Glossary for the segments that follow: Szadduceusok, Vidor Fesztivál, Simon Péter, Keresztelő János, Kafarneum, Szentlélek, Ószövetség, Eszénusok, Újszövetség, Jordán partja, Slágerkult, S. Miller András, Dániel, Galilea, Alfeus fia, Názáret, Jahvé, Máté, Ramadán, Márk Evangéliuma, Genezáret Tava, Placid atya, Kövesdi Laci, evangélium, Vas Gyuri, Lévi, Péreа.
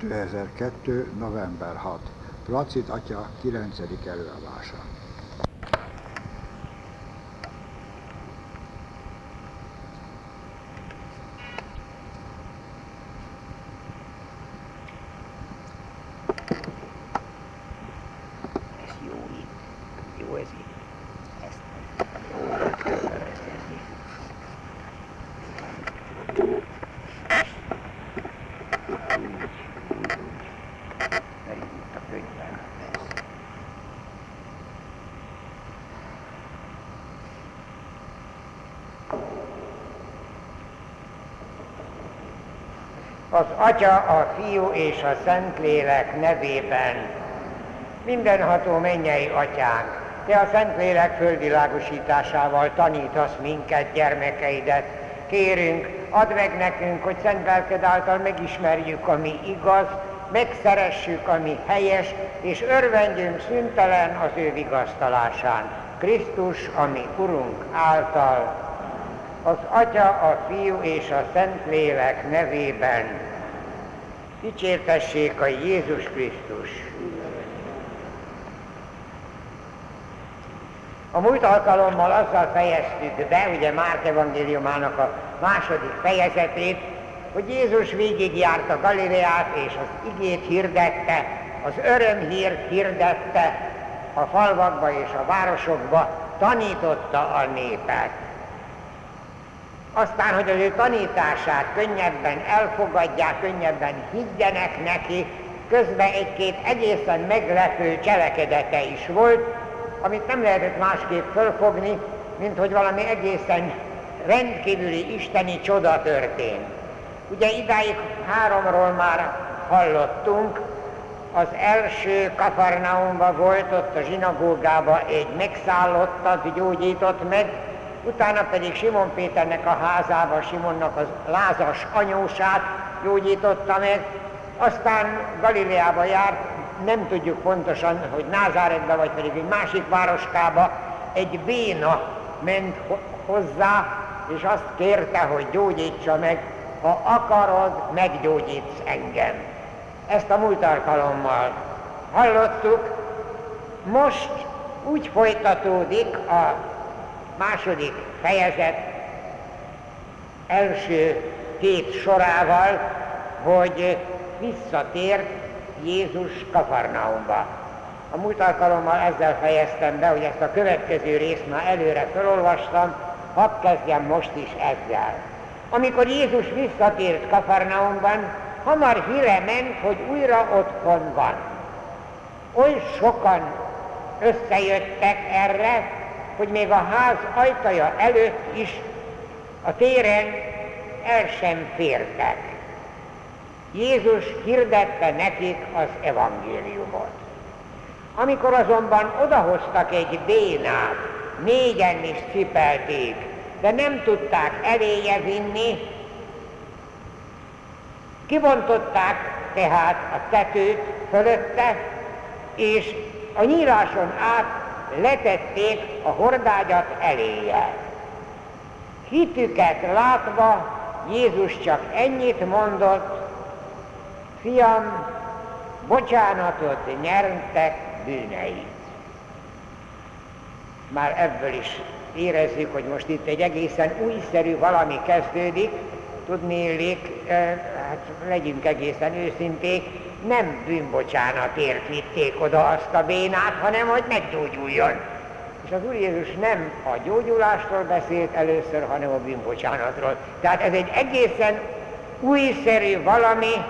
2002. november 6. Placid atya 9. előadása. Az Atya, a Fiú és a Szentlélek nevében. Mindenható mennyei Atyánk, Te a Szentlélek földvilágosításával tanítasz minket, gyermekeidet. Kérünk, add meg nekünk, hogy szent lelked által megismerjük, ami igaz, megszeressük, ami helyes, és örvendjünk szüntelen az ő vigasztalásán. Krisztus, ami Urunk által. Az Atya, a Fiú és a Szentlélek nevében. Dicsértessék a Jézus Krisztus! A múlt alkalommal azzal fejeztük be, ugye Márk evangéliumának a 2. fejezetét, hogy Jézus végigjárta Galileát és az igét hirdette, az örömhírt hirdette a falvakba és a városokba, tanította a népet. Aztán, hogy az ő tanítását könnyebben elfogadják, könnyebben higgyenek neki, közben egy-két egészen meglepő cselekedete is volt, amit nem lehetett másképp fölfogni, mint hogy valami egészen rendkívüli isteni csoda történt. Ugye idáig 3-ról már hallottunk, az első Kafarnaumban volt, ott a zsinagógában egy megszállottat gyógyított meg, utána pedig Simon Péternek a házába, Simonnak az lázas anyósát gyógyította meg, aztán Galileába járt, nem tudjuk pontosan, hogy Názáretbe vagy pedig egy másik városkába, egy béna ment hozzá, és azt kérte, hogy gyógyítsa meg, ha akarod, meggyógyítsz engem. Ezt a múlt alkalommal hallottuk, most úgy folytatódik a 2. fejezet első 2 sorával, hogy visszatért Jézus Kafarnaumba. A múlt alkalommal ezzel fejeztem be, hogy ezt a következő részt már előre felolvastam, hadd kezdjem most is ezzel. Amikor Jézus visszatért Kafarnaumban, hamar híre ment, hogy újra otthon van. Oly sokan összejöttek erre, hogy még a ház ajtaja előtt is a téren el sem fértek. Jézus hirdette nekik az evangéliumot. Amikor azonban odahoztak egy bénát, 4-en is cipelték, de nem tudták eléje vinni, kibontották tehát a tetőt fölötte, és a nyíláson át letették a hordágyat eléje. Hitüket látva Jézus csak ennyit mondott: Fiam, bocsánatot nyertek bűneit. Már ebből is érezzük, hogy most itt egy egészen újszerű valami kezdődik, tudniillik, hát legyünk egészen őszinték, nem bűnbocsánatért vitték oda azt a bénát, hanem hogy meggyógyuljon. És az Úr Jézus nem a gyógyulásról beszélt először, hanem a bűnbocsánatról. Tehát ez egy egészen újszerű valami,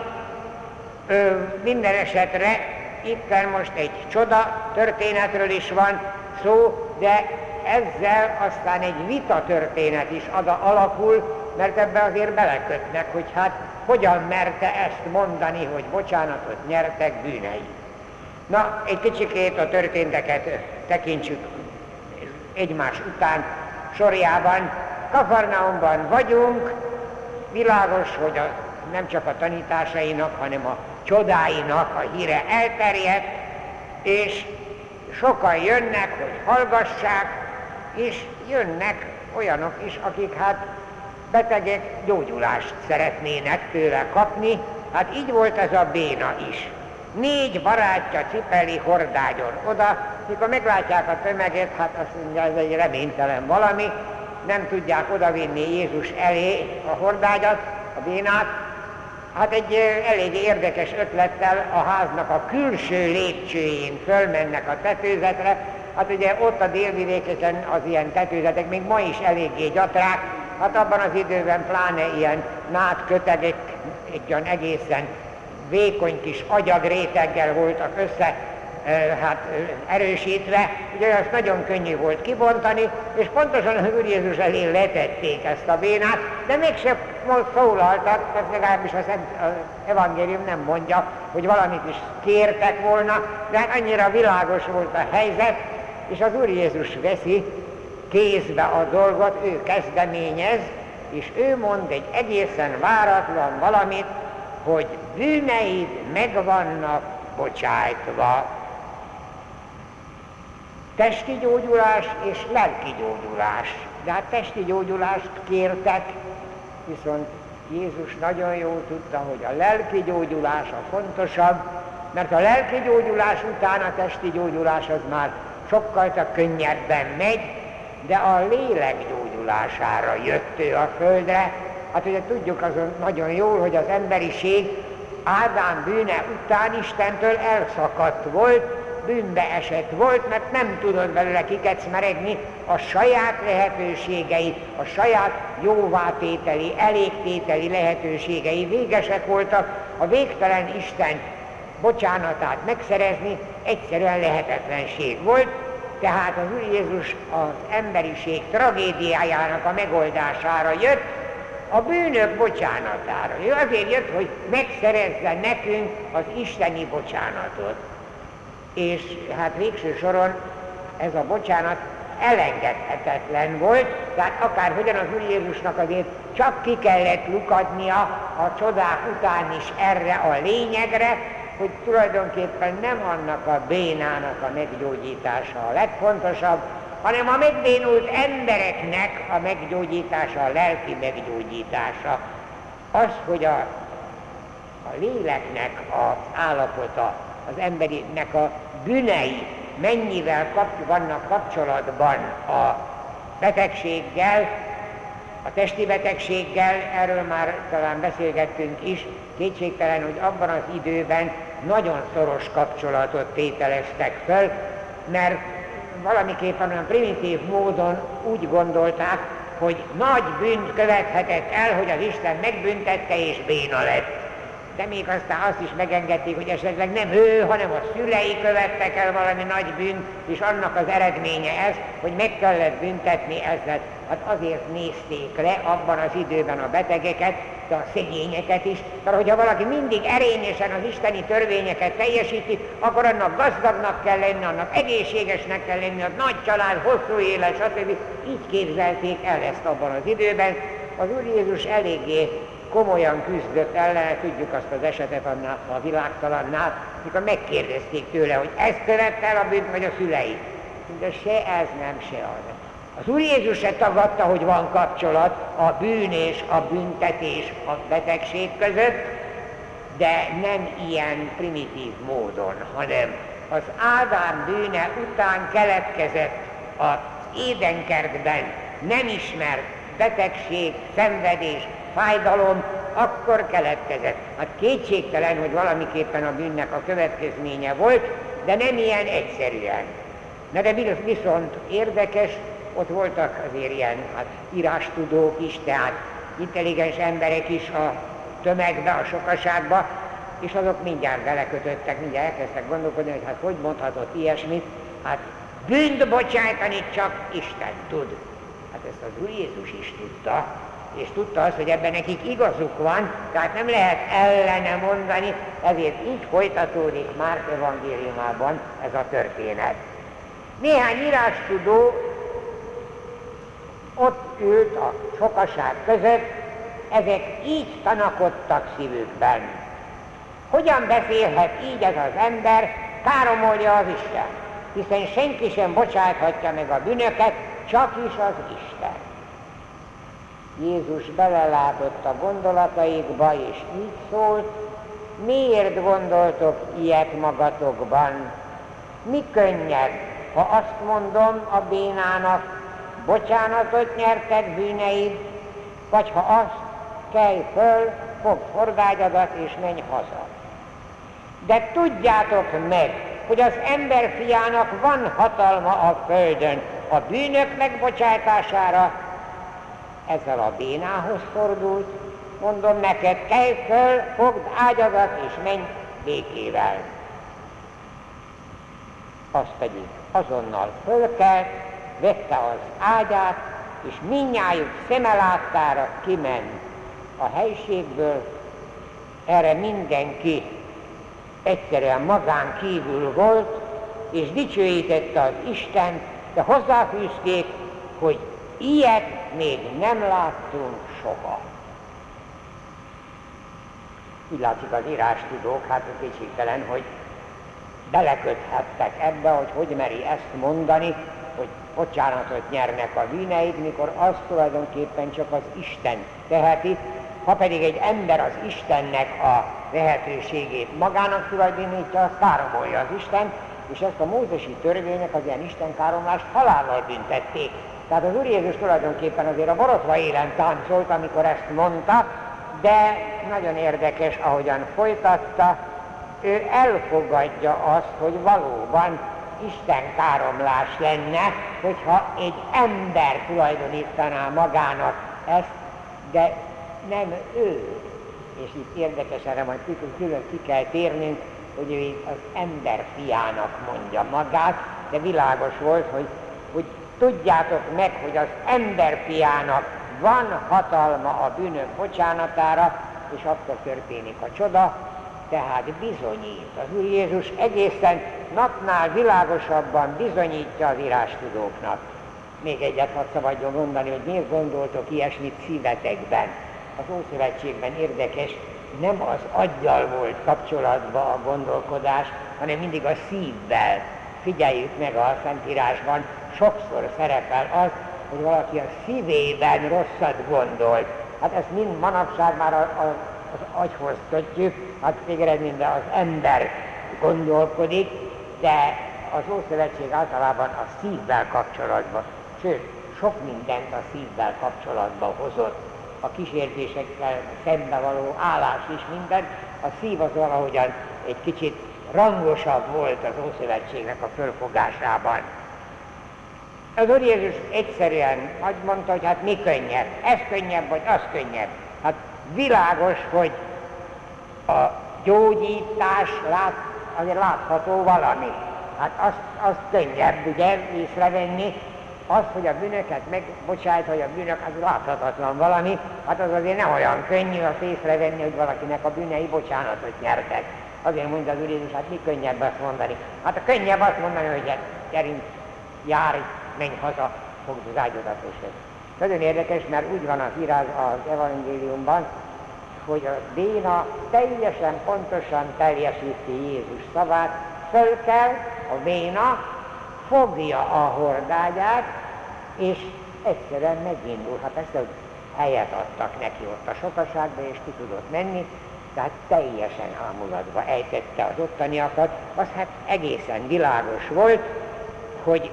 minden esetre itt most egy csoda történetről is van szó, de ezzel aztán egy vita történet is alakul, mert ebbe azért belekötnek, hogy hát hogyan merte ezt mondani, hogy bocsánatot nyertek bűnei. Na, egy kicsikét a történteket tekintsük egymás után sorjában. Kafarnaumban vagyunk, világos, hogy nem csak a tanításainak, hanem a csodáinak a híre elterjedt, és sokan jönnek, hogy hallgassák, és jönnek olyanok is, akik hát betegek gyógyulást szeretnének tőle kapni, Hát így volt ez a béna is. 4 barátja cipeli hordágyon oda, mikor meglátják a tömeget, hát azt mondja, ez egy reménytelen valami, nem tudják odavinni Jézus elé a hordágyat, a bénát. Hát egy elég érdekes ötlettel a háznak a külső lépcsőjén fölmennek a tetőzetre. Hát ugye ott a délvidéken az ilyen tetőzetek még ma is eléggé gyatrák, hát abban az időben pláne ilyen nádkötegek, egy olyan egészen vékony kis agyagréteggel voltak össze, erősítve, ugye azt nagyon könnyű volt kibontani, és pontosan az Úr Jézus elé letették ezt a bénát, de mégsem szólaltak, mert legalábbis az evangélium nem mondja, hogy valamit is kértek volna, de hát annyira világos volt a helyzet, és az Úr Jézus veszi kézbe a dolgot, ő kezdeményez, és ő mond egy egészen váratlan valamit, hogy bűneid megvannak bocsájtva. Testi gyógyulás és lelki gyógyulás. De hát testi gyógyulást kértek, viszont Jézus nagyon jól tudta, hogy a lelki gyógyulás a fontosabb, mert a lelki gyógyulás után a testi gyógyulás az már sokkal könnyebben megy, de a lélek gyógyulására jött ő a földre. Hát ugye tudjuk azon nagyon jól, hogy az emberiség Ádám bűne után Istentől elszakadt volt, bűnbe esett volt, mert nem tudott belőle kikecmeregni a saját lehetőségei, a saját jóvátételi, elégtételi lehetőségei végesek voltak, a végtelen Isten bocsánatát megszerezni egyszerűen lehetetlenség volt, tehát az Úr Jézus az emberiség tragédiájának a megoldására jött, a bűnök bocsánatára. Ő azért jött, hogy megszerezze nekünk az isteni bocsánatot. És hát végső soron ez a bocsánat elengedhetetlen volt, tehát akárhogyan az Úr Jézusnak azért csak ki kellett lukadnia a csodák után is erre a lényegre, hogy tulajdonképpen nem annak a bénának a meggyógyítása a legfontosabb, hanem a megbénult embereknek a meggyógyítása, a lelki meggyógyítása. Az, hogy a léleknek az állapota, az emberinek a bűnei mennyivel vannak kapcsolatban a betegséggel, a testi betegséggel, erről már talán beszélgettünk is, kétségtelen, hogy abban az időben nagyon szoros kapcsolatot tételeztek föl, mert valamiképpen olyan primitív módon úgy gondolták, hogy nagy bűnt követhetett el, hogy az Isten megbüntette és béna lett. De még aztán azt is megengedték, hogy esetleg nem ő, hanem a szülei követtek el valami nagy bűnt, és annak az eredménye ez, hogy meg kellett büntetni ezzel. Hát azért nézték le abban az időben a betegeket, de a szegényeket is, mert hogyha valaki mindig erényesen az isteni törvényeket teljesíti, akkor annak gazdagnak kell lenni, annak egészségesnek kell lenni, a nagy család, hosszú élet, stb. Így képzelték el ezt abban az időben. Az Úr Jézus eléggé komolyan küzdött ellene, tudjuk azt az esetet annál, a világtalannál, mikor megkérdezték tőle, hogy ez követte el a bűnt, vagy a szülei. De se ez nem, se az. Az Úr Jézus se tagadta, hogy van kapcsolat a bűn és a büntetés a betegség között, de nem ilyen primitív módon, hanem az Ádám bűne után keletkezett az édenkertben nem ismert betegség, szenvedés, fájdalom, akkor keletkezett. Hát kétségtelen, hogy valamiképpen a bűnnek a következménye volt, de nem ilyen egyszerűen. Na de viszont érdekes, ott voltak azért ilyen írástudók is, tehát intelligens emberek is a tömegbe, a sokaságba, és azok mindjárt belekötöttek, mindjárt elkezdtek gondolkodni, hogy hogy mondhatott ilyesmit, bűnt bocsájtani csak Isten tud. Hát ezt az Úr Jézus is tudta, és tudta azt, hogy ebben nekik igazuk van, tehát nem lehet ellene mondani, ezért így folytatódik Márk evangéliumában ez a történet. Néhány írástudó ott ült a sokaság között, ezek így tanakodtak szívükben. Hogyan beszélhet így ez az ember, káromolja az Isten, hiszen senki sem bocsáthatja meg a bűnöket, csak is az Isten. Jézus belelátott a gondolataikba, és így szólt, miért gondoltok ilyet magatokban? Mi könnyebb, ha azt mondom a bénának, bocsánatot nyertek bűneid, vagy ha azt, kelj föl, fogd horgágyadat és menj haza. De tudjátok meg, hogy az emberfiának van hatalma a földön a bűnök megbocsátására. Ezzel a bénához fordult, mondom neked, kelj föl, fogd ágyadat és menj békével. Az pedig azonnal fölkelt, vette az ágyát, és mindnyájuk szeme láttára kiment a helyiségből. Erre mindenki egyszerűen magán kívül volt, és dicsőítette az Istent, de hozzáfűzték, hogy ilyet még nem láttunk soha. Úgy látszik az írástudók, hát kétségtelen, hogy beleköthettek ebbe, hogy meri ezt mondani, hogy bocsánatot nyernek a bűneid, mikor azt tulajdonképpen csak az Isten teheti. Ha pedig egy ember az Istennek a lehetőségét magának tulajdonítja, azt káromolja az Isten, és ezt a mózesi törvények az ilyen istenkáromlást halállal büntették. Tehát az Úr Jézus tulajdonképpen azért a borotva élen táncolt, amikor ezt mondta, de nagyon érdekes, ahogyan folytatta, ő elfogadja azt, hogy valóban istenkáromlás lenne, hogyha egy ember tulajdonítaná magának ezt, de nem ő. És itt érdekes, erre majd külön ki kell térnünk, hogy ő itt az ember fiának mondja magát, de világos volt, hogy tudjátok meg, hogy az ember fiának van hatalma a bűnök bocsánatára, és akkor történik a csoda, tehát bizonyít. Az Úr Jézus egészen napnál világosabban bizonyítja az írástudóknak. Még egyet hadd szabadjon mondani, hogy miért gondoltok ilyesmit szívetekben. Az Ószövetségben érdekes, nem az aggyal volt kapcsolatban a gondolkodás, hanem mindig a szívvel. Figyeljük meg a Szentírásban, sokszor szerepel az, hogy valaki a szívében rosszat gondolt. Hát ezt mind manapság már az agyhoz kötjük, hát végeredményben az ember gondolkodik, de az Ószövetség általában a szívvel kapcsolatban, sőt, sok mindent a szívvel kapcsolatban hozott. A kísértésekkel szembe való állás is minden, a szív az valahogyan egy kicsit rangosabb volt az Ószövetségnek a fölfogásában. Az Úr Jézus egyszerűen azt mondta, hogy hát mi könnyebb, ez könnyebb, vagy az könnyebb. Hát világos, hogy a gyógyítás azért látható valami. Hát azt könnyebb, ugye, észrevenni. Az, hogy a bűnöket megbocsájt, hogy a bűnök, az láthatatlan valami, hát az azért nem olyan könnyű azt észrevenni, hogy valakinek a bűnei bocsánatot nyertek. Azért mondja az Úr Jézus, hát mi könnyebb azt mondani. Hát a könnyebb azt mondani, hogy gyerünk, járj, menj haza, fogd az ágyodat és ezt. Nagyon érdekes, mert úgy van az evangéliumban, hogy a béna teljesen pontosan teljesíti Jézus szavát, fölkel a béna, fogja a hordágyát, és egyszerűen megindul. Hát ezt, hogy helyet adtak neki ott a sokaságban, és ki tudott menni, tehát teljesen ámulatba ejtette az ottaniakat, az hát egészen világos volt, hogy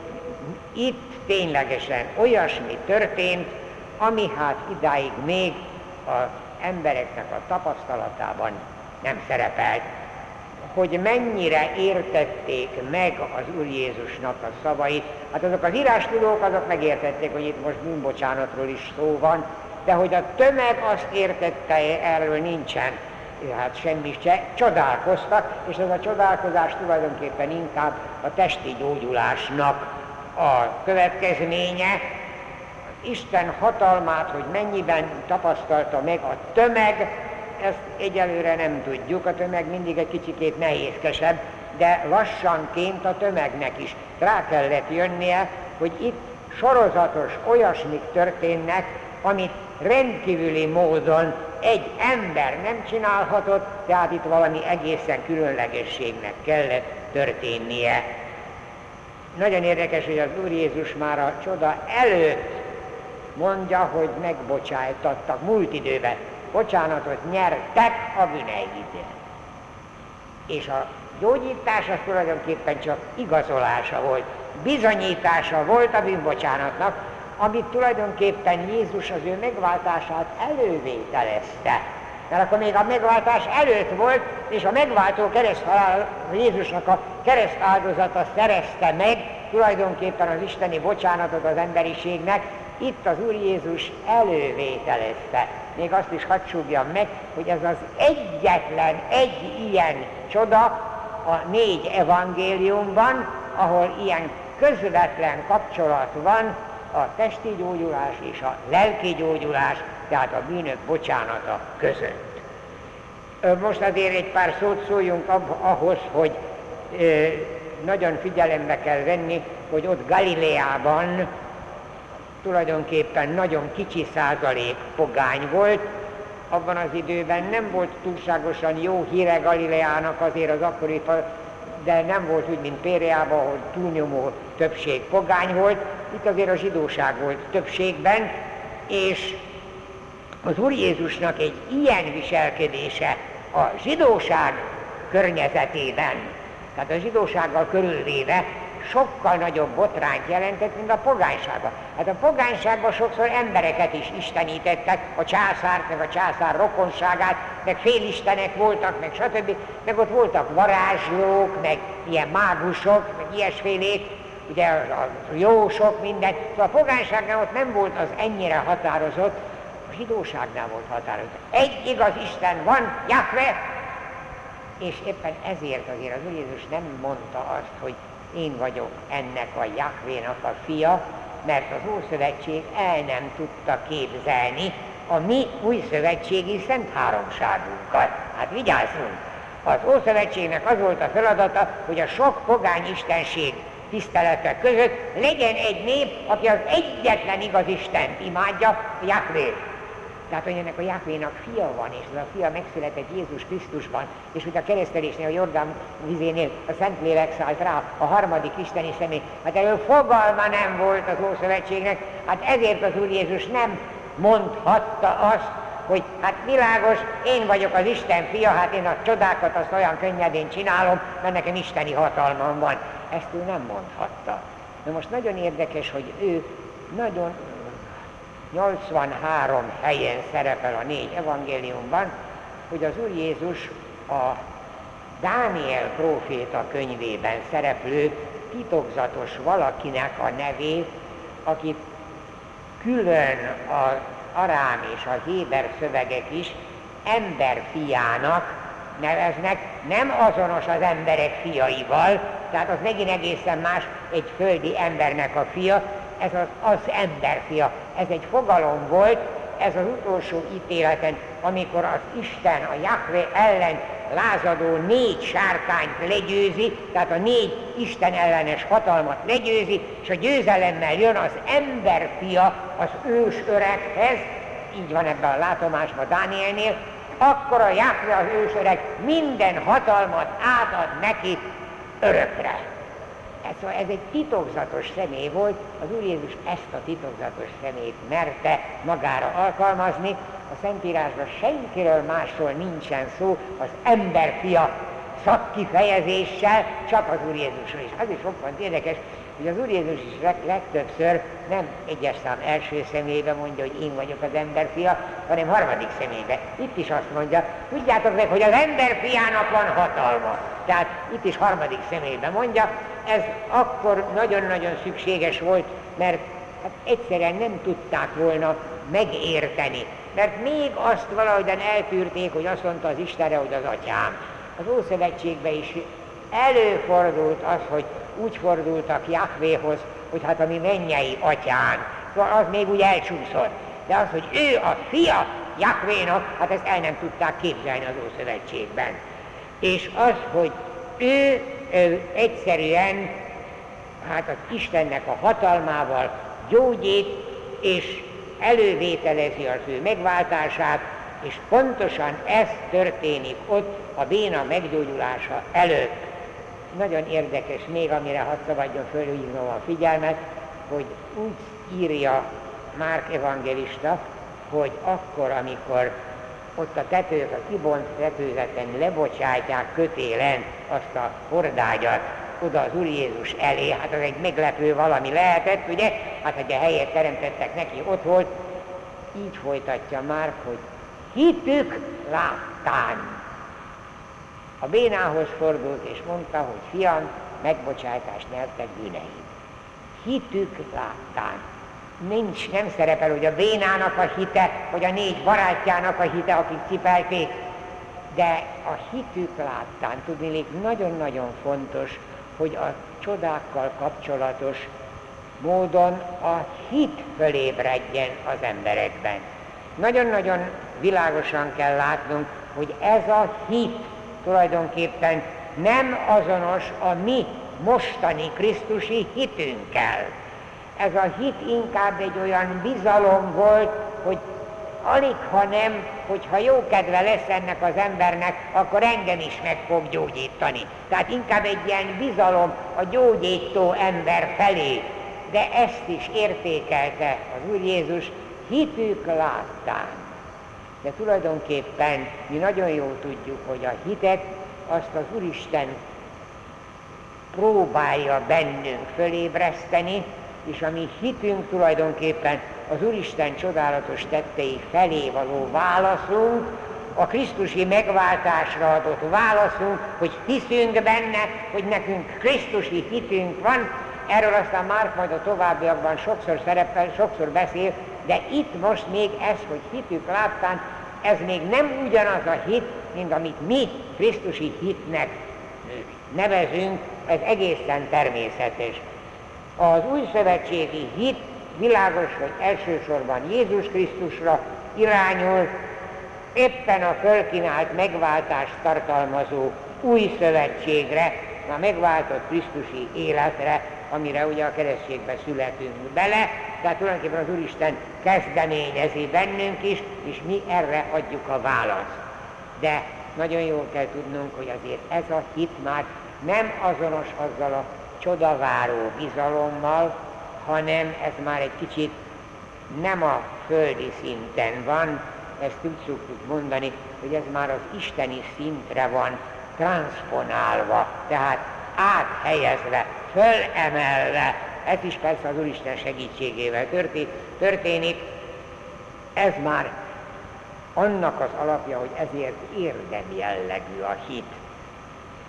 itt ténylegesen olyasmi történt, ami hát idáig még az embereknek a tapasztalatában nem szerepelt. Hogy mennyire értették meg az Úr Jézusnak a szavait, hát azok az írástudók, azok megértették, hogy itt most bűnbocsánatról is szó van, de hogy a tömeg azt értette, erről nincsen, hát semmi se, csodálkoztak, és ez a csodálkozás tulajdonképpen inkább a testi gyógyulásnak a következménye. Isten hatalmát, hogy mennyiben tapasztalta meg a tömeg, ezt egyelőre nem tudjuk, a tömeg mindig egy kicsikét nehézkesebb, de lassanként a tömegnek is rá kellett jönnie, hogy itt sorozatos olyasmik történnek, amit rendkívüli módon egy ember nem csinálhatott, tehát itt valami egészen különlegességnek kellett történnie. Nagyon érdekes, hogy az Úr Jézus már a csoda előtt mondja, hogy megbocsájtattak múlt időben. Bocsánatot nyertek a bűneidért. És a gyógyítás az tulajdonképpen csak igazolása volt, bizonyítása volt a bűnbocsánatnak, amit tulajdonképpen Jézus az ő megváltását elővételezte. Mert akkor még a megváltás előtt volt, és a megváltó kereszthalál, Jézusnak a keresztáldozata szerezte meg tulajdonképpen az isteni bocsánatot az emberiségnek. Itt az Úr Jézus elővételezte. Még azt is hadd súgjam meg, hogy ez az egyetlen egy ilyen csoda a 4 evangéliumban, ahol ilyen közvetlen kapcsolat van a testi gyógyulás és a lelki gyógyulás, tehát a bűnök bocsánata között. Most azért egy pár szót szóljunk ahhoz, hogy nagyon figyelembe kell venni, hogy ott Galileában tulajdonképpen nagyon kicsi százalék pogány volt. Abban az időben nem volt túlságosan jó híre Galileának azért az akkori, de nem volt úgy, mint Péreában, ahol túlnyomó többség pogány volt. Itt azért a zsidóság volt többségben, és az Úr Jézusnak egy ilyen viselkedése a zsidóság környezetében, tehát a zsidósággal körülvéve sokkal nagyobb botrányt jelentett, mint a pogányságban. Hát a pogányságban sokszor embereket is istenítettek, a császárt, meg a császár rokonságát, meg félistenek voltak, meg stb. Meg ott voltak varázslók, meg ilyen mágusok, meg ilyesfélék, ugye a jósok, minden. A pogányságnál ott nem volt az ennyire határozott, a zsidóságnál volt határozott. Egy igaz Isten van, Jahvé! És éppen ezért azért az Úr Jézus nem mondta azt, hogy én vagyok ennek a Jahvénak a fia, mert az Ószövetség el nem tudta képzelni a mi újszövetségi szent háromságunkat. Hát vigyázzunk! Az Ószövetségnek az volt a feladata, hogy a sok pogány istenség tisztelete között legyen egy nép, aki az egyetlen igaz Istent imádja, Jahvét. Tehát, hogy ennek a Jahvénak fia van, és ez a fia megszületett Jézus Krisztusban, és hogy a keresztelésnél, a Jordán vizénél a Szentlélek szállt rá, a harmadik isteni személy. Hát erről fogalma nem volt az Ószövetségnek, hát ezért az Úr Jézus nem mondhatta azt, hogy hát világos, én vagyok az Isten fia, hát én a csodákat azt olyan könnyedén csinálom, mert nekem isteni hatalmam van. Ezt ő nem mondhatta. Na most nagyon érdekes, hogy ő nagyon 83 helyen szerepel a 4 evangéliumban, hogy az Úr Jézus a Dániel próféta könyvében szereplő titokzatos valakinek a nevét, akit külön az arám és a héber szövegek is emberfiának neveznek, nem azonos az emberek fiaival, tehát az megint egészen más, egy földi embernek a fia, ez az emberfia. Ez egy fogalom volt, ez az utolsó ítéleten, amikor az Isten, a Jahvé ellen lázadó 4 sárkányt legyőzi, tehát a 4 Isten ellenes hatalmat legyőzi, és a győzelemmel jön az emberfia az ős öreghez, így van ebben a látomásban Dánielnél, akkor a Jahvé, az ős öreg minden hatalmat átad neki örökre. Ez egy titokzatos személy volt, az Úr Jézus ezt a titokzatos személyt merte magára alkalmazni. A Szentírásban senkiről másról nincsen szó az emberfia szakkifejezéssel, csak az Úr Jézusról. És az is roppant érdekes, hogy az Úr Jézus is legtöbbször nem egyes szám első személyben mondja, hogy én vagyok az emberfia, hanem harmadik személyben. Itt is azt mondja, tudjátok meg, hogy az emberfiának van hatalma. Tehát itt is harmadik személyben mondja, ez akkor nagyon-nagyon szükséges volt, mert hát egyszerűen nem tudták volna megérteni. Mert még azt valahogyan eltűrték, hogy azt mondta az Istenre, hogy az atyám. Az Ószövetségben is előfordult az, hogy úgy fordultak Jahvéhoz, hogy hát a mi mennyei atyán. Szóval az még úgy elcsúszott. De az, hogy ő a fia Jahvénak, hát ezt el nem tudták képzelni az Ószövetségben. És az, hogy ő egyszerűen hát az Istennek a hatalmával gyógyít, és elővételezi az ő megváltását, és pontosan ez történik ott a béna meggyógyulása előtt. Nagyon érdekes még, amire hadd szabadjon fölhívnom a figyelmet, hogy úgy írja Márk evangélista, hogy akkor, amikor ott a tetőt, a kibont tetőzeten lebocsájtják kötélen azt a hordágyat oda az Úr Jézus elé. Hát az egy meglepő valami lehetett, ugye? Hát hogy a helyet teremtettek neki, ott volt. Így folytatja már, hogy hitük láttán. A bénához fordult és mondta, hogy fiam, megbocsájtást nyertek bűneid. Hitük láttán. Nincs, nem szerepel, hogy a bénának a hite, hogy a 4 barátjának a hite, akik cipelték, de a hitük láttán. Tudniillik, nagyon-nagyon fontos, hogy a csodákkal kapcsolatos módon a hit fölébredjen az emberekben. Nagyon-nagyon világosan kell látnunk, hogy ez a hit tulajdonképpen nem azonos a mi mostani krisztusi hitünkkel. Ez a hit inkább egy olyan bizalom volt, hogy aligha nem, hogyha jó kedve lesz ennek az embernek, akkor engem is meg fog gyógyítani. Tehát inkább egy ilyen bizalom a gyógyító ember felé. De ezt is értékelte az Úr Jézus, hitük láttán. De tulajdonképpen mi nagyon jól tudjuk, hogy a hitet azt az Úristen próbálja bennünk fölébreszteni, és a mi hitünk tulajdonképpen az Úristen csodálatos tettei felé való válaszunk, a Krisztusi megváltásra adott válaszunk, hogy hiszünk benne, hogy nekünk Krisztusi hitünk van. Erről aztán Márk majd a továbbiakban sokszor szerepel, sokszor beszél, de itt most még ez, hogy hitük láttán, ez még nem ugyanaz a hit, mint amit mi Krisztusi hitnek nevezünk, ez egészen természetes. Az újszövetségi hit világos, hogy elsősorban Jézus Krisztusra irányul, éppen a fölkínált megváltást tartalmazó újszövetségre, a megváltott Krisztusi életre, amire ugye a keresztségbe születünk bele, tehát tulajdonképpen az Úristen kezdeményezi bennünk is, és mi erre adjuk a választ. De nagyon jól kell tudnunk, hogy azért ez a hit már nem azonos azzal a csodaváró bizalommal, hanem ez már egy kicsit nem a földi szinten van, ezt úgy szoktuk mondani, hogy ez már az isteni szintre van transponálva, tehát áthelyezve, fölemelve. Ez is persze az Úristen segítségével történik. Ez már annak az alapja, hogy ezért érdemjellegű a hit.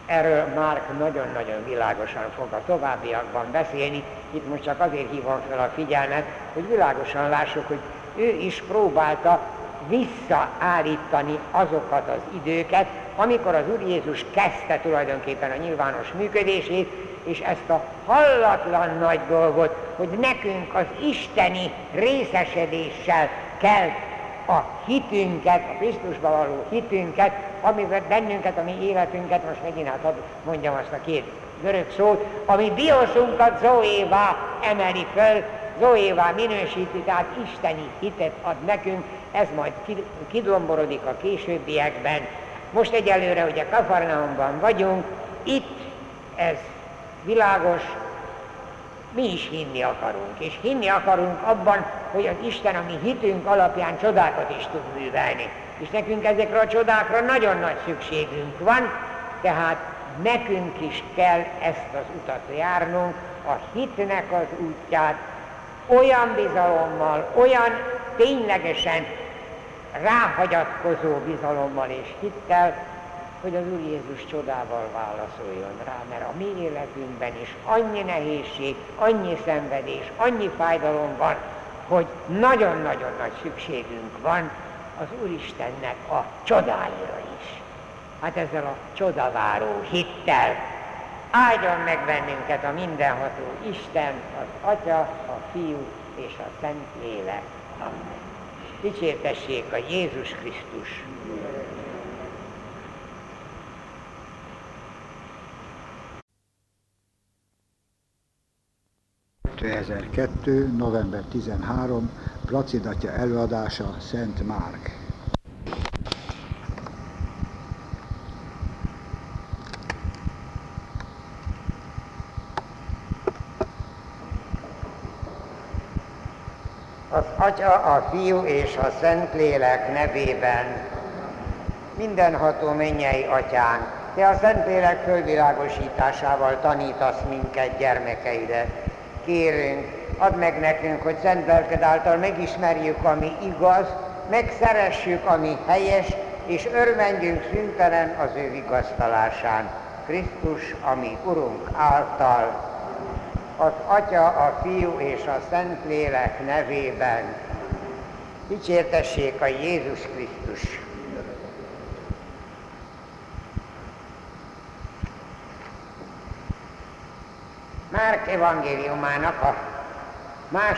Erről Márk nagyon-nagyon világosan fog a továbbiakban beszélni. Itt most csak azért hívom fel a figyelmet, hogy világosan lássuk, hogy ő is próbálta visszaállítani azokat az időket, amikor az Úr Jézus kezdte tulajdonképpen a nyilvános működését, és ezt a hallatlan nagy dolgot, hogy nekünk az isteni részesedéssel kell a hitünket, a Krisztusba való hitünket, amivel bennünket, a mi életünket, most megint hát mondjam azt a két görög szót, ami bioszunkat Zoévá emeli föl, Zoévá minősíti, tehát isteni hitet ad nekünk, ez majd kidomborodik a későbbiekben. Most egyelőre ugye Kafarnaumban vagyunk, itt ez világos, mi is hinni akarunk, és hinni akarunk abban, hogy az Isten a mi hitünk alapján csodákat is tud művelni. És nekünk ezekre a csodákra nagyon nagy szükségünk van, tehát nekünk is kell ezt az utat járnunk, a hitnek az útját, olyan bizalommal, olyan ténylegesen ráhagyatkozó bizalommal és hittel, hogy az Úr Jézus csodával válaszoljon rá, mert a mi életünkben is annyi nehézség, annyi szenvedés, annyi fájdalom van, hogy nagyon-nagyon nagy szükségünk van az Úristennek a csodáira is. Hát ezzel a csodaváró hittel áldjon meg bennünket a mindenható Isten, az Atya, a Fiú és a Szentlélek. Amen. Dicsértessék a Jézus Krisztus! November 13. Placid atya előadása, Szent Márk. Az Atya, a Fiú és a Szentlélek nevében. mindenható mennyei atyánk, te a Szentlélek fölvilágosításával tanítasz minket, gyermekeidet. Kérünk, add meg nekünk, hogy szent lelked által megismerjük, ami igaz, megszeressük, ami helyes, és örvendjünk szüntelen az ő vigasztalásán. Krisztus, ami Urunk által, az Atya, a Fiú és a Szentlélek nevében. Dicsértessék a Jézus Krisztus! Márk evangéliumának a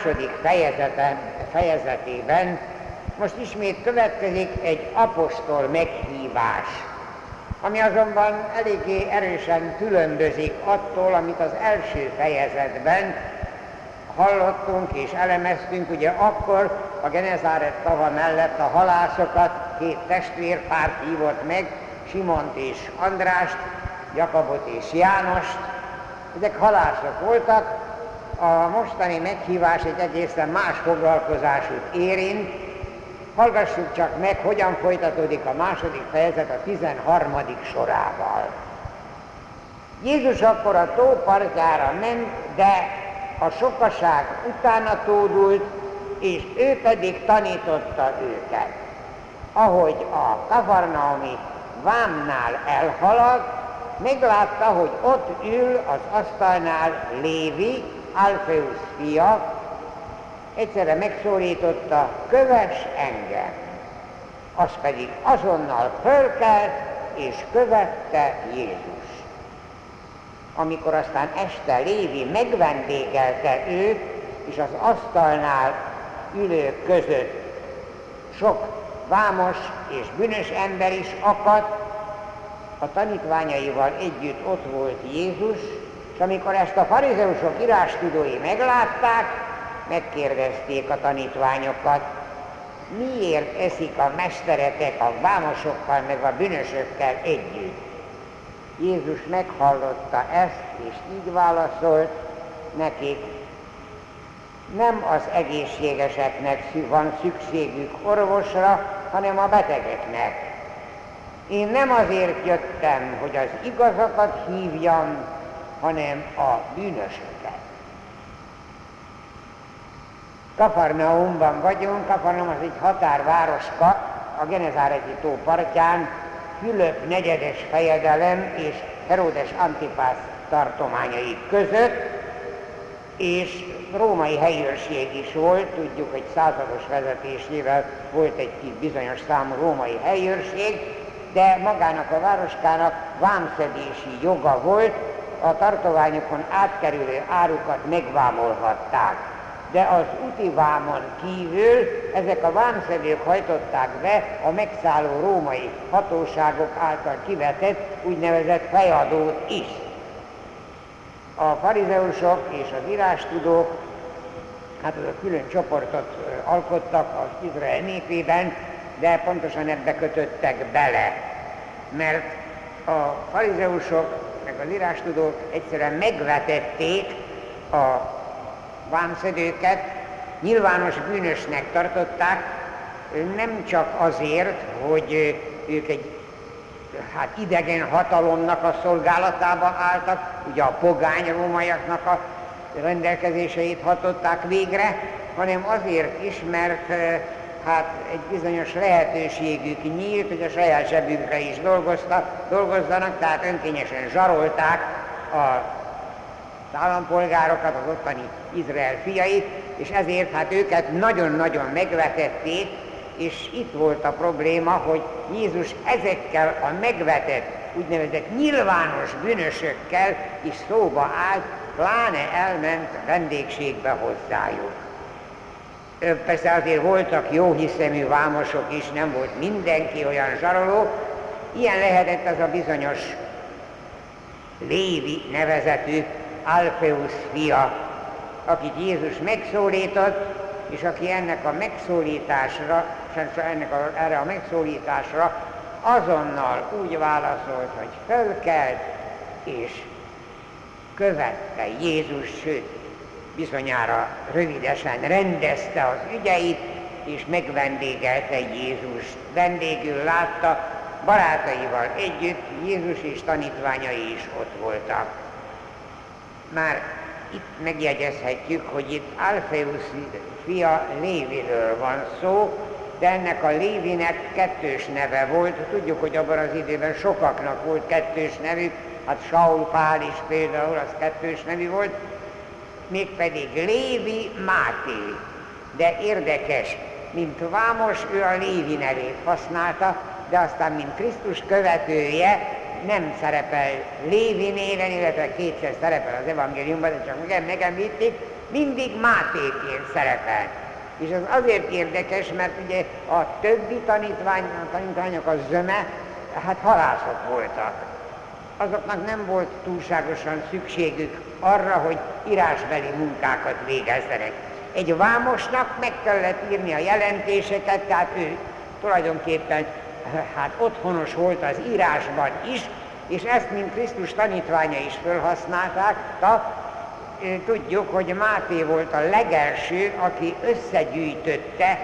2. fejezetében most ismét következik egy apostol meghívás, ami azonban eléggé erősen különbözik attól, amit az első fejezetben hallottunk és elemeztünk, ugye akkor a Genezáret Tava mellett a halászokat, 2 testvérpárt hívott meg, Simont és Andrást, Jakabot és Jánost. Ezek halászok voltak, a mostani meghívás egy egészen más foglalkozásút érint. Hallgassuk csak meg, hogyan folytatódik a 2. fejezet a 13. sorával. Jézus akkor a tó partjára ment, de a sokaság utána tódult, és ő pedig tanította őket. Ahogy a kafarnaumi vámnál elhaladt, meglátta, hogy ott ül az asztalnál Lévi, Alfeus fia, egyszerre megszólította, kövess engem. Az pedig azonnal fölkelt, és követte Jézus. Amikor aztán este Lévi megvendégelte őt, és az asztalnál ülők között sok vámos és bűnös ember is akadt, a tanítványaival együtt ott volt Jézus, és amikor ezt a farizeusok írástudói meglátták, megkérdezték a tanítványokat, miért eszik a mesteretek a vámosokkal meg a bűnösökkel együtt. Jézus meghallotta ezt, és így válaszolt nekik, nem az egészségeseknek van szükségük orvosra, hanem a betegeknek. Én nem azért jöttem, hogy az igazakat hívjam, hanem a bűnösöket. Kafarnaumban vagyunk, Kafarnaum az egy határvároska, a Genezáreti tó partján, Fülöp 4. fejedelem és Heródes Antipász tartományai között, és római helyőrség is volt, tudjuk, hogy Százados vezetésével volt egy bizonyos számú római helyőrség, de magának a városkának vámszedési joga volt, a tartományokon átkerülő árukat megvámolhatták. De az úti vámon kívül ezek a vámszedők hajtották be a megszálló római hatóságok által kivetett úgynevezett fejadót is. A farizeusok és az írástudók, hát azok külön csoportot alkottak az Izrael népében, de pontosan ebbe kötöttek bele, mert a farizeusok, meg az írástudók egyszerűen megvetették a vámszedőket, nyilvános bűnösnek tartották, nem csak azért, hogy ők egy idegen hatalomnak a szolgálatába álltak, ugye a pogány rómaiaknak a rendelkezéseit hatották végre, hanem azért is, mert egy bizonyos lehetőségük nyílt, hogy a saját zsebükre is dolgozzanak, tehát önkényesen zsarolták az állampolgárokat, az ottani Izrael fiait, és ezért őket nagyon-nagyon megvetették, és itt volt a probléma, hogy Jézus ezekkel a megvetett, úgynevezett nyilvános bűnösökkel is szóba állt, pláne elment vendégségbe hozzájuk. Persze azért voltak jóhiszemű vámosok is, nem volt mindenki olyan zsaroló. Ilyen lehetett az a bizonyos Lévi nevezetű Alfeus fia, akit Jézus megszólított, és aki erre a megszólításra azonnal úgy válaszolt, hogy fölkelt, és követte Jézus, sőt, bizonyára rövidesen rendezte az ügyeit, és megvendégelte Jézust. Vendégül látta barátaival együtt Jézus és tanítványai is ott voltak. Már itt megjegyezhetjük, hogy itt Alfeus fia Léviről van szó, de ennek a Lévinek kettős neve volt. Tudjuk, hogy abban az időben sokaknak volt kettős nevük, hát Saul, Pál is például az kettős nevű volt, mégpedig Lévi, Máté. De érdekes, mint Vámos, ő a Lévi nevét használta, de aztán, mint Krisztus követője, nem szerepel Lévi néven, illetve kétszer szerepel az evangéliumban, de csak megemlítik, mindig Mátéként szerepel. És az azért érdekes, mert ugye a többi tanítványok a zöme, hát halászok voltak. Azoknak nem volt túlságosan szükségük arra, hogy írásbeli munkákat végezzenek. Egy vámosnak meg kellett írni a jelentéseket, tehát ő tulajdonképpen hát otthonos volt az írásban is, és ezt, mint Krisztus tanítványa is felhasználták, tudjuk, hogy Máté volt a legelső, aki összegyűjtötte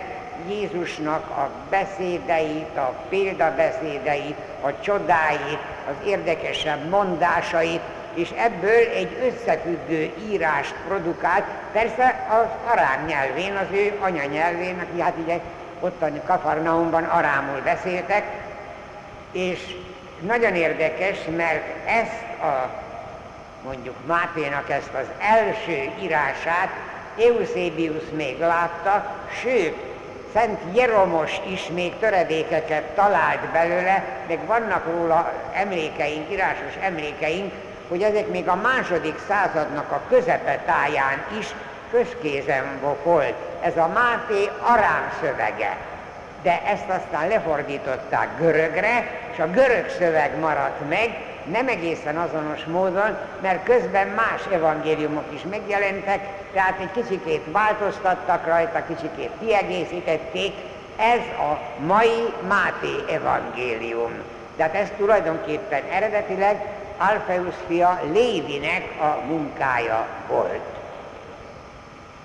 Jézusnak a beszédeit, a példabeszédeit, a csodáit, az érdekesebb mondásait, és ebből egy összefüggő írást produkált, persze az arám nyelvén, az ő anyanyelvén, aki hát ugye ottani Kafarnaumban arámul beszéltek, és nagyon érdekes, mert ezt a, mondjuk Máténak ezt az első írását Eusébius még látta, sőt, Szent Jeromos is még töredékeket talált belőle, meg vannak róla emlékeink, írásos emlékeink, hogy ezek még a második századnak a közepetáján is közkézen volt. Ez a Máté arám szövege, de ezt aztán lefordították görögre, és a görög szöveg maradt meg, nem egészen azonos módon, mert közben más evangéliumok is megjelentek, tehát egy kicsikét változtattak rajta, kicsikét kiegészítették, ez a mai Máté evangélium. Tehát ez tulajdonképpen eredetileg Alfeus fia Lévinek a munkája volt.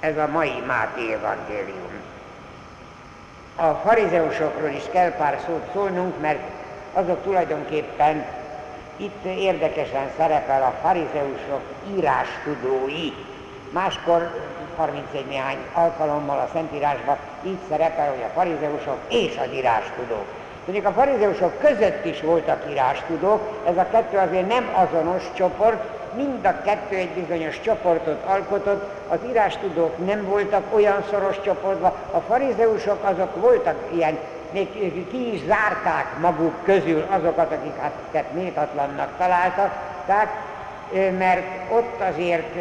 Ez a mai Máté evangélium. A farizeusokról is kell pár szót szólnunk, mert azok tulajdonképpen itt érdekesen szerepel a farizeusok írástudói. Máskor 31 néhány alkalommal a Szentírásban így szerepel, hogy a farizeusok és az írástudók. Tudjuk, a farizeusok között is voltak írástudók, ez a kettő azért nem azonos csoport, mind a kettő egy bizonyos csoportot alkotott, az írástudók nem voltak olyan szoros csoportban, a farizeusok azok voltak ilyen, még ki is zárták maguk közül azokat, akiket hát méltatlannak találtak, tehát, mert ott azért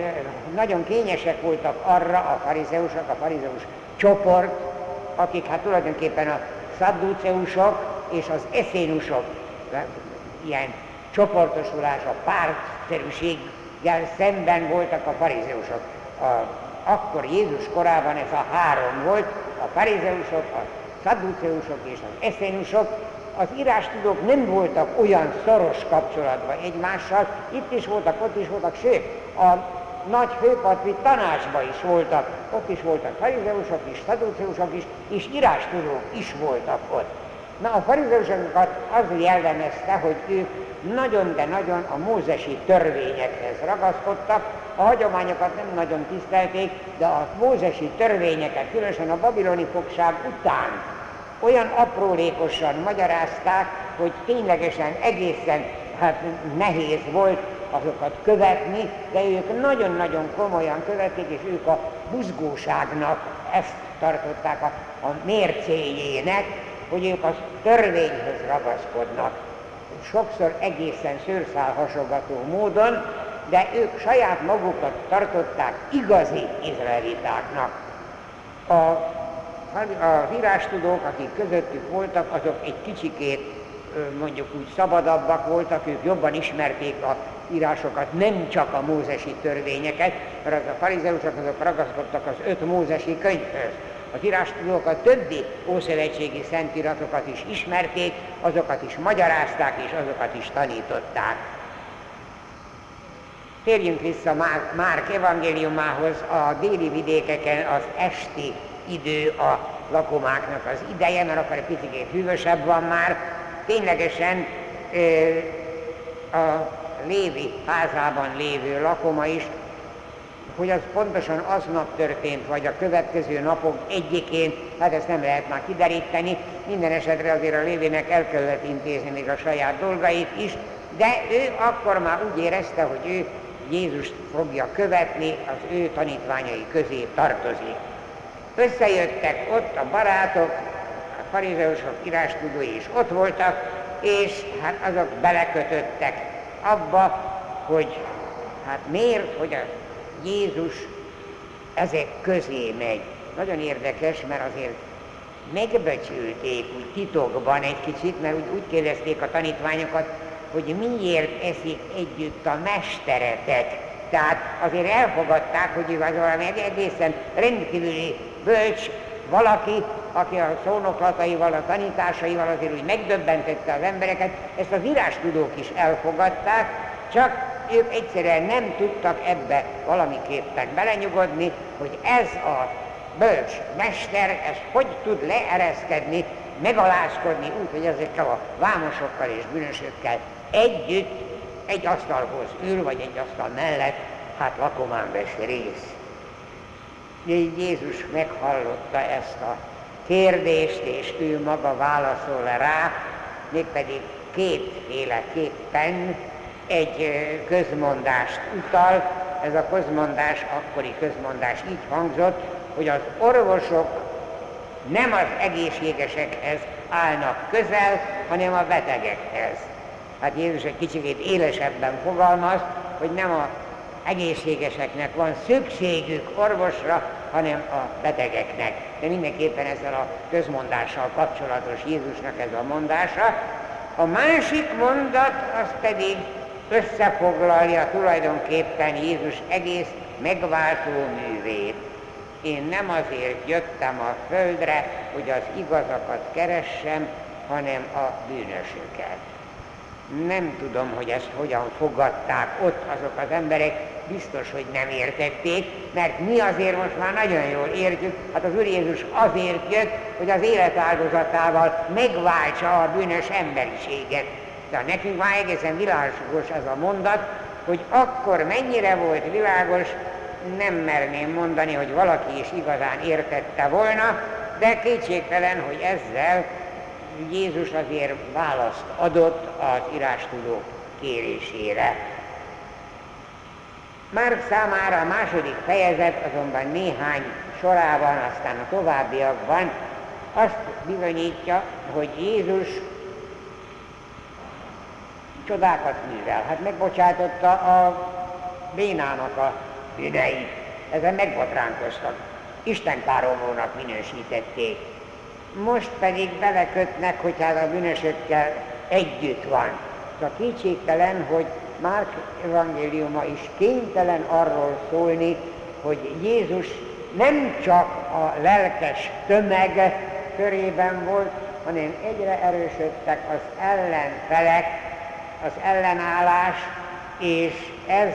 nagyon kényesek voltak arra a farizeusok, a farizeus csoport, akik hát tulajdonképpen a szadduceusok és az eszénusok ilyen csoportosulás, a pártszerűséggel szemben voltak a farizeusok. Akkor Jézus korában ez a három volt, a farizeusok, a szadduceusok és az eszénusok. Az írástudók nem voltak olyan szoros kapcsolatban egymással, itt is voltak, ott is voltak, sőt, a nagy főpapi tanácsban is voltak, ott is voltak farizeusok is, szadduceusok is, és írástudók is voltak ott. Na, a farizeusokat az jellemezte, hogy ők nagyon, de nagyon a mózesi törvényekhez ragaszkodtak, a hagyományokat nem nagyon tisztelték, de a mózesi törvényeket, különösen a babiloni fogság után olyan aprólékosan magyarázták, hogy ténylegesen egészen hát, nehéz volt azokat követni, de ők nagyon-nagyon komolyan követték, és ők a buzgóságnak ezt tartották a mércéjének, hogy ők a törvényhöz ragaszkodnak. Sokszor egészen szőrszálhasogató módon, de ők saját magukat tartották igazi izraelitáknak. Az írástudók, akik közöttük voltak, azok egy kicsikét, mondjuk úgy szabadabbak voltak, ők jobban ismerték az írásokat, nem csak a mózesi törvényeket, mert az a farizeusok azok ragaszkodtak az 5 mózesi könyvhöz. Az írástudók a többi ószövetségi szentiratokat is ismerték, azokat is magyarázták és azokat is tanították. Térjünk vissza Márk evangéliumához, a déli vidékeken az esti idő a lakomáknak az ideje, mert akkor egy picit hűvösebb van már, ténylegesen a Lévi házában lévő lakoma is, hogy az pontosan aznap történt, vagy a következő napok egyikén, hát ezt nem lehet már kideríteni, minden esetre azért a Lévinek el kellett intézni még a saját dolgait is, de ő akkor már úgy érezte, hogy ő Jézust fogja követni, az ő tanítványai közé tartozik. Összejöttek ott a barátok, a farizeusok írástudói is ott voltak, és hát azok belekötöttek abba, hogy hát miért, hogy a Jézus ezek közé megy. Nagyon érdekes, mert azért megböcsülték úgy titokban egy kicsit, mert úgy kérdezték a tanítványokat, hogy miért eszik együtt a mesteretek. Tehát azért elfogadták, hogy ő az valami egészen rendkívüli bölcs valaki, aki a szónoklataival, a tanításaival azért úgy megdöbbentette az embereket, ezt az írástudók is elfogadták, csak ők egyszerűen nem tudtak ebbe valamiképpen belenyugodni, hogy ez a bölcs mester, ez hogy tud leereszkedni, megalázkodni úgy, hogy ezekkel a vámosokkal és bűnösökkel együtt egy asztalhoz ül, vagy egy asztal mellett, hát lakomán vesz részt. Jézus meghallotta ezt a kérdést, és ő maga válaszol rá, mégpedig kétféleképpen egy közmondást utal. Ez a közmondás, akkori közmondás így hangzott, hogy az orvosok nem az egészségesekhez állnak közel, hanem a betegekhez. Hát Jézus egy kicsit élesebben fogalmaz, hogy nem az egészségeseknek van szükségük orvosra, hanem a betegeknek. De mindenképpen ezzel a közmondással kapcsolatos Jézusnak ez a mondása. A másik mondat az pedig összefoglalja tulajdonképpen Jézus egész megváltó művét. Én nem azért jöttem a földre, hogy az igazakat keressem, hanem a bűnösöket. Nem tudom, hogy ezt hogyan fogadták ott azok az emberek, biztos, hogy nem értették, mert mi azért most már nagyon jól értjük, hát az Úr Jézus azért jött, hogy az életáldozatával megváltsa a bűnös emberiséget. De nekünk már egészen világos ez a mondat, hogy akkor mennyire volt világos, nem merném mondani, hogy valaki is igazán értette volna, de kétségtelen, hogy ezzel Jézus azért választ adott az írástudók kérésére. Márk számára a második fejezet azonban néhány sorában, aztán a továbbiakban azt bizonyítja, hogy Jézus csodákat művel. Hát megbocsátotta a bénának a bűneit. Ezen megbotránkoztak. Istenkáromlónak minősítették. Most pedig belekötnek, hogy hát a bűnösökkel együtt van. Csak kétségtelen, hogy Márk evangéliuma is kénytelen arról szólni, hogy Jézus nem csak a lelkes tömeg körében volt, hanem egyre erősödtek az ellenfelek, az ellenállás, és ez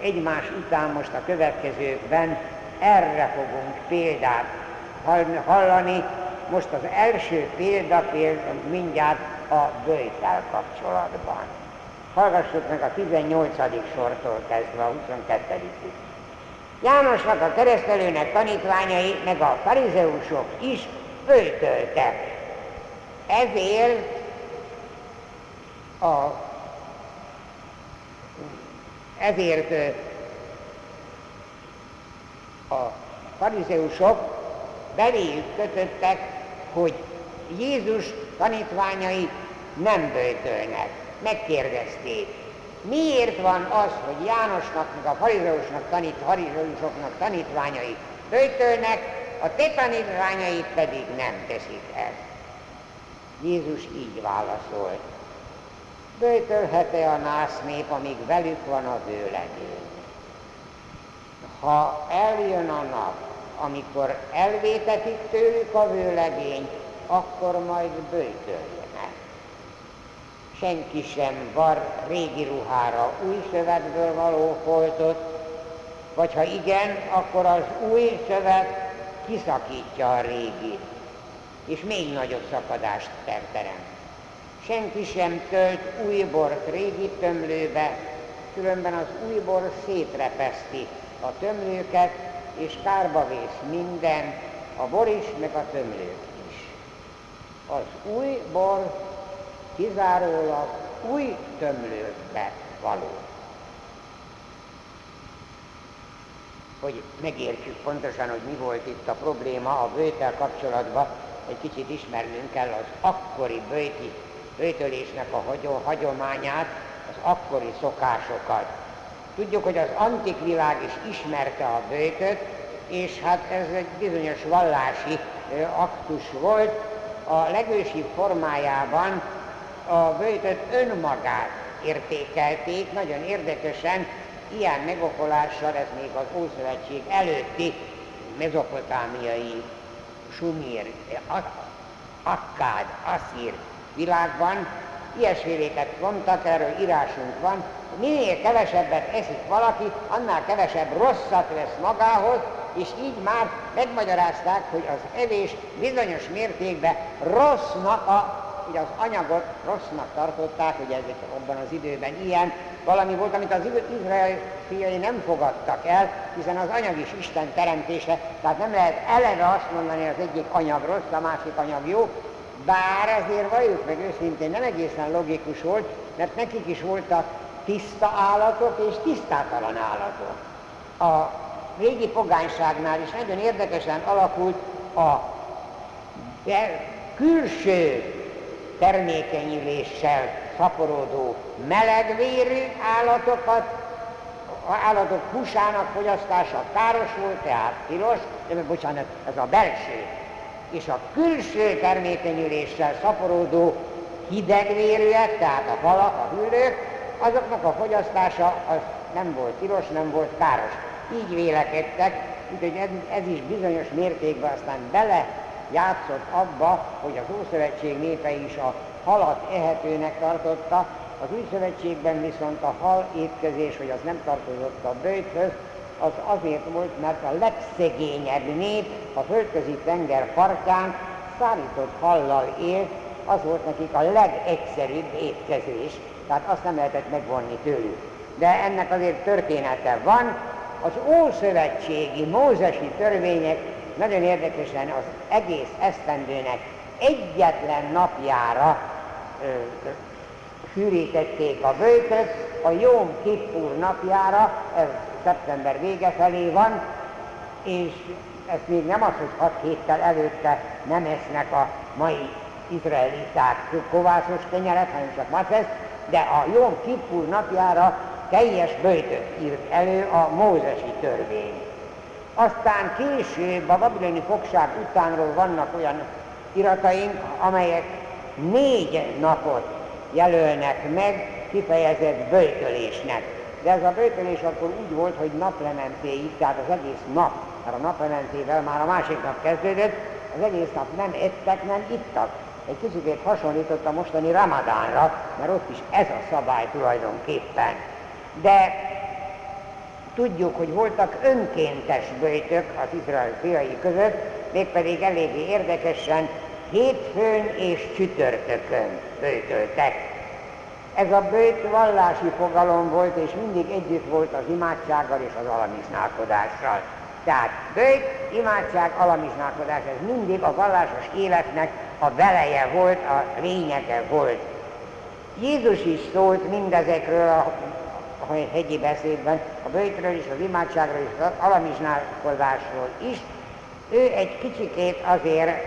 egymás után most a következőkben erre fogunk példát hallani. Most az első példa mindjárt a böjttel kapcsolatban. Hallgassuk meg a 18. sortól kezdve a 22-ig. Jánosnak, a keresztelőnek tanítványai, meg a farizeusok is böjtöltek. Ezért a farizeusok beléjük kötöttek, hogy Jézus tanítványai nem böjtölnek. Megkérdezték, miért van az, hogy Jánosnak, meg a farizeusoknak tanítványai böjtölnek, a te tanítványai pedig nem teszik ezt. Jézus így válaszolt. Böjtölhet-e a nász nép, amíg velük van a vőlegény? Ha eljön a nap, amikor elvétetik tőlük a vőlegényt, akkor majd böjtöljenek. Senki sem var régi ruhára új szövetből való foltot, vagy ha igen, akkor az új szövet kiszakítja a régit, és még nagyobb szakadást terem. senki sem tölt új bort régi tömlőbe, különben az új bor szétrepeszti a tömlőket, és kárba vész minden, a bor is, meg a tömlők is. Az új bor kizárólag új tömlőkbe való. Hogy megértsük pontosan, hogy mi volt itt a probléma a böjttel kapcsolatban, egy kicsit ismernünk kell az akkori böjtölésnek a hagyományát, az akkori szokásokat. Tudjuk, hogy az antik világ is ismerte a böjtöt, és hát ez egy bizonyos vallási aktus volt. A legősi formájában a böjtöt önmagát értékelték, nagyon érdekesen. Ilyen megokolással ez még az Ószövetség előtti mezopotámiai, sumír, akkád, asszír világban ilyesféléket mondtak, erről írásunk van. Minél kevesebbet eszik valaki, annál kevesebb rosszat vesz magához, és így már megmagyarázták, hogy az evés bizonyos mértékben rossznak ugye az anyagot rossznak tartották, ugye ezek abban az időben ilyen, valami volt, amit az Izrael fiai nem fogadtak el, hiszen az anyag is Isten teremtése, tehát nem lehet eleve azt mondani, hogy az egyik anyag rossz, a másik anyag jó, bár ezért valljuk meg őszintén nem egészen logikus volt, mert nekik is voltak tiszta állatok és tisztátalan állatok. A régi pogányságnál is nagyon érdekesen alakult a külső termékenyüléssel szaporodó melegvérű állatok húsának fogyasztása káros volt, tehát tilos, ez a belső. És a külső termékenyüléssel szaporodó hidegvérűek, tehát a halak, a hüllők, azoknak a fogyasztása az nem volt tilos, nem volt káros. Így vélekedtek, úgyhogy ez is bizonyos mértékben aztán belejátszott abba, hogy az Ószövetség népe is a halat ehetőnek tartotta, az Újszövetségben viszont a hal étkezés, hogy az nem tartozott a böjthöz, az azért volt, mert a legszegényebb nép a földközi tenger partján szállított hallal élt, az volt nekik a legegyszerűbb étkezés, tehát azt nem lehetett megvonni tőlük. De ennek azért története van, az ószövetségi, mózesi törvények nagyon érdekesen az egész esztendőnek egyetlen napjára sűrítették a böjtöt, a Jom Kippur napjára, ez szeptember vége felé van, és ez még nem az, hogy 6 héttel előtte nem esznek a mai izraeliták kovászos kenyeret, hanem csak maceszt, de a Jom Kippur napjára teljes böjtöt írt elő a mózesi törvény. Aztán később a babiloni fogság utánról vannak olyan irataink, amelyek 4 napot jelölnek meg kifejezett böjtölésnek. De ez a böjtölés akkor úgy volt, hogy naplementéig, tehát az egész nap, mert a naplementével már a másik nap kezdődött, az egész nap nem ettek, nem ittak. Egy kicsit hasonlított a mostani Ramadánra, mert ott is ez a szabály tulajdonképpen. De tudjuk, hogy voltak önkéntes böjtök az Izrael fiai között, mégpedig eléggé érdekesen hétfőn és csütörtökön böjtöltek. Ez a böjt vallási fogalom volt, és mindig együtt volt az imádsággal és az alamiználkodással. Tehát böjt, imádság, alamiználkodás, ez mindig a vallásos életnek a veleje volt, a lényege volt. Jézus is szólt mindezekről a hegyi beszédben, a böjtről is, az imádságról és az alamiználkodásról is. Ő egy kicsikét azért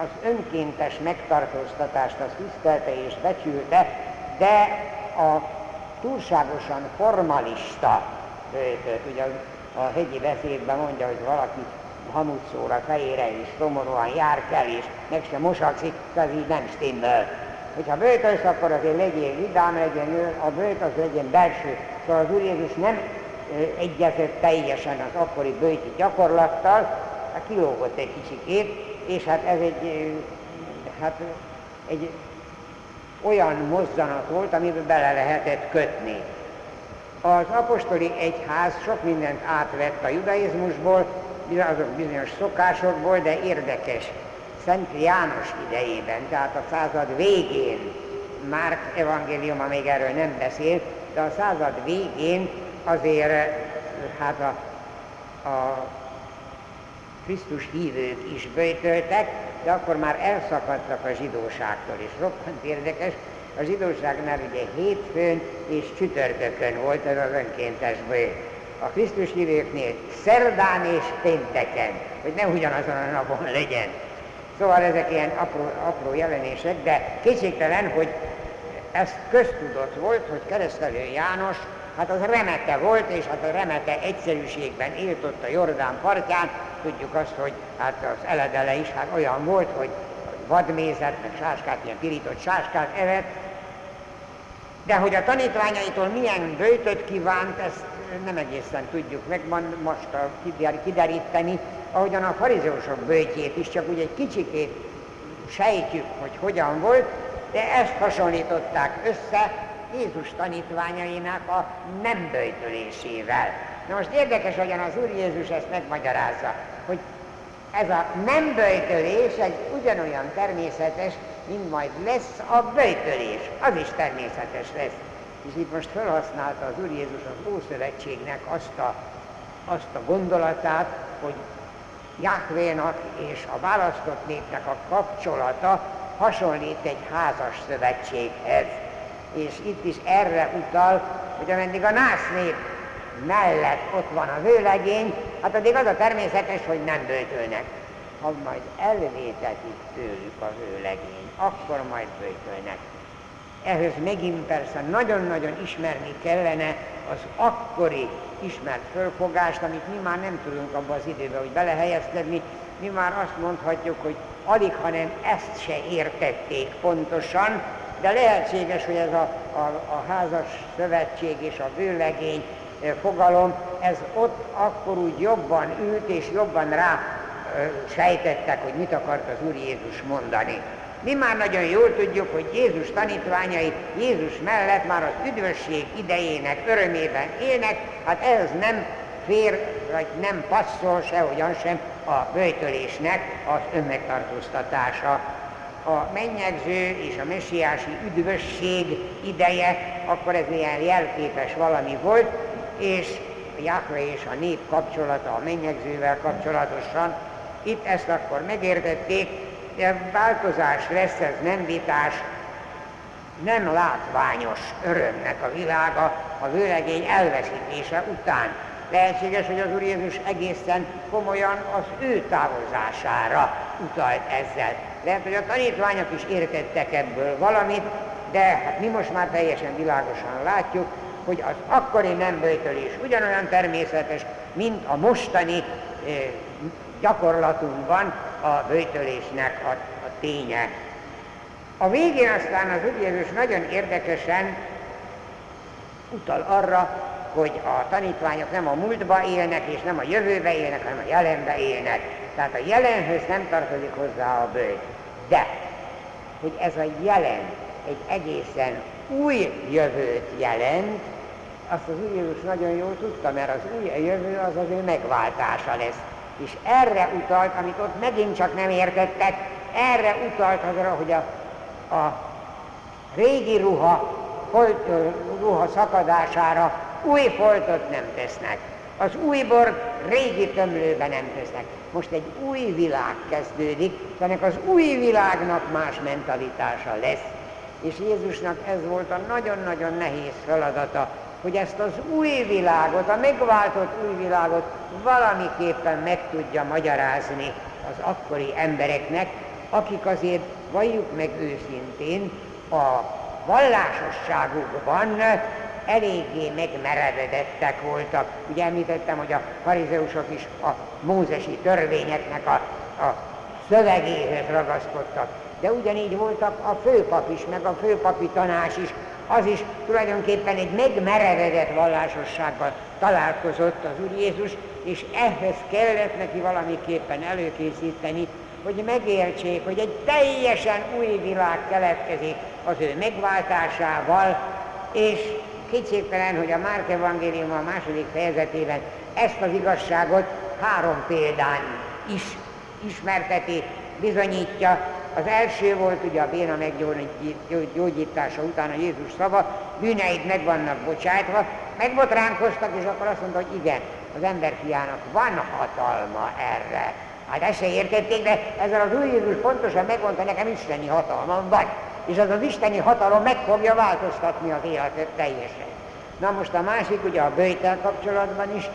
az önkéntes megtartóztatást azt tisztelte és becsülte, de a túlságosan formalista böjtöt, ugye a hegyi beszédben mondja, hogy valaki hamutszóra, fejére és szomorúan jár kell, és meg sem mosakszik, az így nem stimmel. Hogyha böjtölsz, akkor azért legyél vidám, legyen a böjt, az legyen belső. Szóval az Úr Jézus nem egyezett teljesen az akkori böjti gyakorlattal, kilógott egy kicsikét, és hát ez egy olyan mozzanat volt, amiben bele lehetett kötni. Az apostoli egyház sok mindent átvett a judaizmusból, azok bizonyos szokásokból, de érdekes. Szent János idejében, tehát a század végén Márk evangéliuma még erről nem beszél, de a század végén azért hát a Krisztus hívők is böjtöltek, de akkor már elszakadtak a zsidóságtól, és roppant érdekes, a zsidóságnál ugye hétfőn és csütörtökön volt ez az önkéntes böjt. A Krisztus hívőknél szerdán és pénteken, hogy nem ugyanazon a napon legyen. Szóval ezek ilyen apró jelenések, de kétségtelen, hogy ez köztudott volt, hogy Keresztelő János, hát az remete volt, és hát a remete egyszerűségben élt ott a Jordán partján. Tudjuk azt, hogy hát az eledele is hát olyan volt, hogy vadmézet, meg sáskát, ilyen pirított sáskát evett, de hogy a tanítványaitól milyen böjtöt kívánt, ezt nem egészen tudjuk meg most kideríteni, ahogyan a farizeusok böjtjét is, csak úgy egy kicsikét sejtjük, hogy hogyan volt, de ezt hasonlították össze Jézus tanítványainak a nem böjtölésével. Na most érdekes, hogyan az Úr Jézus ezt megmagyarázza, hogy ez a nem böjtölés egy ugyanolyan természetes, mint majd lesz a böjtölés. Az is természetes lesz. És itt most felhasználta az Úr Jézus az Ószövetségnek azt a gondolatát, hogy Jahvénak és a választott népnek a kapcsolata hasonlít egy házas szövetséghez. És itt is erre utal, hogy ameddig a nász nép mellett ott van a vőlegény, hát addig az a természetes, hogy nem böjtölnek. Ha majd elvétetik tőlük a vőlegény, akkor majd böjtölnek. Ehhez megint persze nagyon-nagyon ismerni kellene az akkori ismert fölfogást, amit mi már nem tudunk abban az időben, hogy belehelyezkedni, mi már azt mondhatjuk, hogy alig, hanem ezt se értették pontosan, de lehetséges, hogy ez a házas szövetség és a vőlegény fogalom, ez ott akkor úgy jobban ült, és jobban rá sejtettek, hogy mit akart az Úr Jézus mondani. Mi már nagyon jól tudjuk, hogy Jézus tanítványai Jézus mellett már az üdvösség idejének örömében élnek, hát ehhez nem fér, vagy nem passzol sehogyan sem a böjtölésnek az önmegtartóztatása. A mennyegző és a messiási üdvösség ideje, akkor ez ilyen jelképes valami volt, és Jahve és a nép kapcsolata a mennyegzővel kapcsolatosan, itt ezt akkor megértették, de változás lesz, ez nem vitás, nem látványos örömnek a világa a vőlegény elveszítése után. Lehetséges, hogy az Úr Jézus egészen komolyan az ő távozására utalt ezzel. Lehet, hogy a tanítványok is értettek ebből valamit, de hát mi most már teljesen világosan látjuk, hogy az akkori nem böjtölés ugyanolyan természetes, mint a mostani gyakorlatunkban a böjtölésnek a ténye. A végén aztán az Úr Jézus nagyon érdekesen utal arra, hogy a tanítványok nem a múltba élnek, és nem a jövőbe élnek, hanem a jelenbe élnek. Tehát a jelenhöz nem tartozik hozzá a böjt. De, hogy ez a jelen egy egészen új jövőt jelent, azt az Úr Jézus nagyon jól tudta, mert az új jövő az az ő megváltása lesz. És erre utalt, amit ott megint csak nem értettek, erre utalt azra, hogy a régi ruha szakadására új foltot nem tesznek. Az új bort régi tömlőben nem tesznek. Most egy új világ kezdődik, de ennek az új világnak más mentalitása lesz. És Jézusnak ez volt a nagyon-nagyon nehéz feladata, hogy ezt az új világot, a megváltott új világot valamiképpen meg tudja magyarázni az akkori embereknek, akik azért, valljuk meg őszintén, a vallásosságukban eléggé megmerevedettek voltak. Ugye említettem, hogy a farizeusok is a mózesi törvényeknek a szövegéhez ragaszkodtak. De ugyanígy voltak a főpap is, meg a főpapi tanács is, az is tulajdonképpen egy megmerevedett vallásossággal találkozott az Úr Jézus, és ehhez kellett neki valamiképpen előkészíteni, hogy megértsék, hogy egy teljesen új világ keletkezik az ő megváltásával, és kétségtelen, hogy a Márk evangélium a második fejezetében ezt az igazságot három példán is ismerteti, bizonyítja, Az első volt ugye a béna meggyógyítása után a Jézus szava, bűneid meg vannak bocsájtva, megbotránkoztak, és akkor azt mondta, hogy igen, az emberfiának van hatalma erre. Hát ezt se értették, de ezzel az Úr Jézus pontosan megmondta, nekem isteni hatalmam van, és az az isteni hatalom meg fogja változtatni az életet teljesen. Na most a másik, ugye a böjttel kapcsolatban is,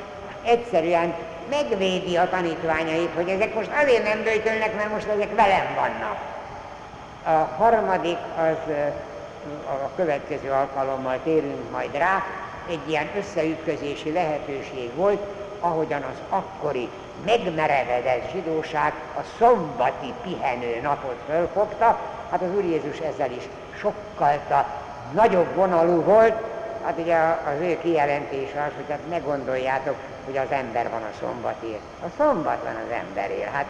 egyszerűen megvédi a tanítványait, hogy ezek most azért nem böjtölnek, mert most ezek velem vannak. A harmadik, az a következő alkalommal térünk majd rá, egy ilyen összeütközési lehetőség volt, ahogyan az akkori megmerevedett zsidóság a szombati pihenő napot fölfogta, hát az Úr Jézus ezzel is sokkal nagyobb vonalú volt, hát ugye az ő kijelentése az, hogy hát ne gondoljátok, hogy az ember van a szombatért. A szombat van az emberért. Hát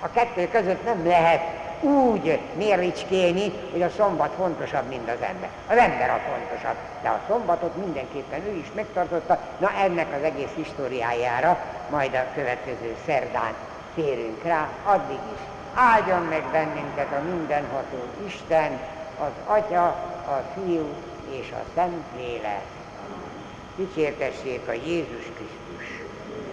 a kettő között nem lehet úgy mérlicskéni, hogy a szombat fontosabb, mint az ember. Az ember a fontosabb, de a szombatot mindenképpen ő is megtartotta. Na ennek az egész históriájára majd a következő szerdán térünk rá, addig is. Áldjon meg bennünket a mindenható Isten, az Atya, a Fiú és a Szentlélek. Dicsértessék a Jézus Krisztus.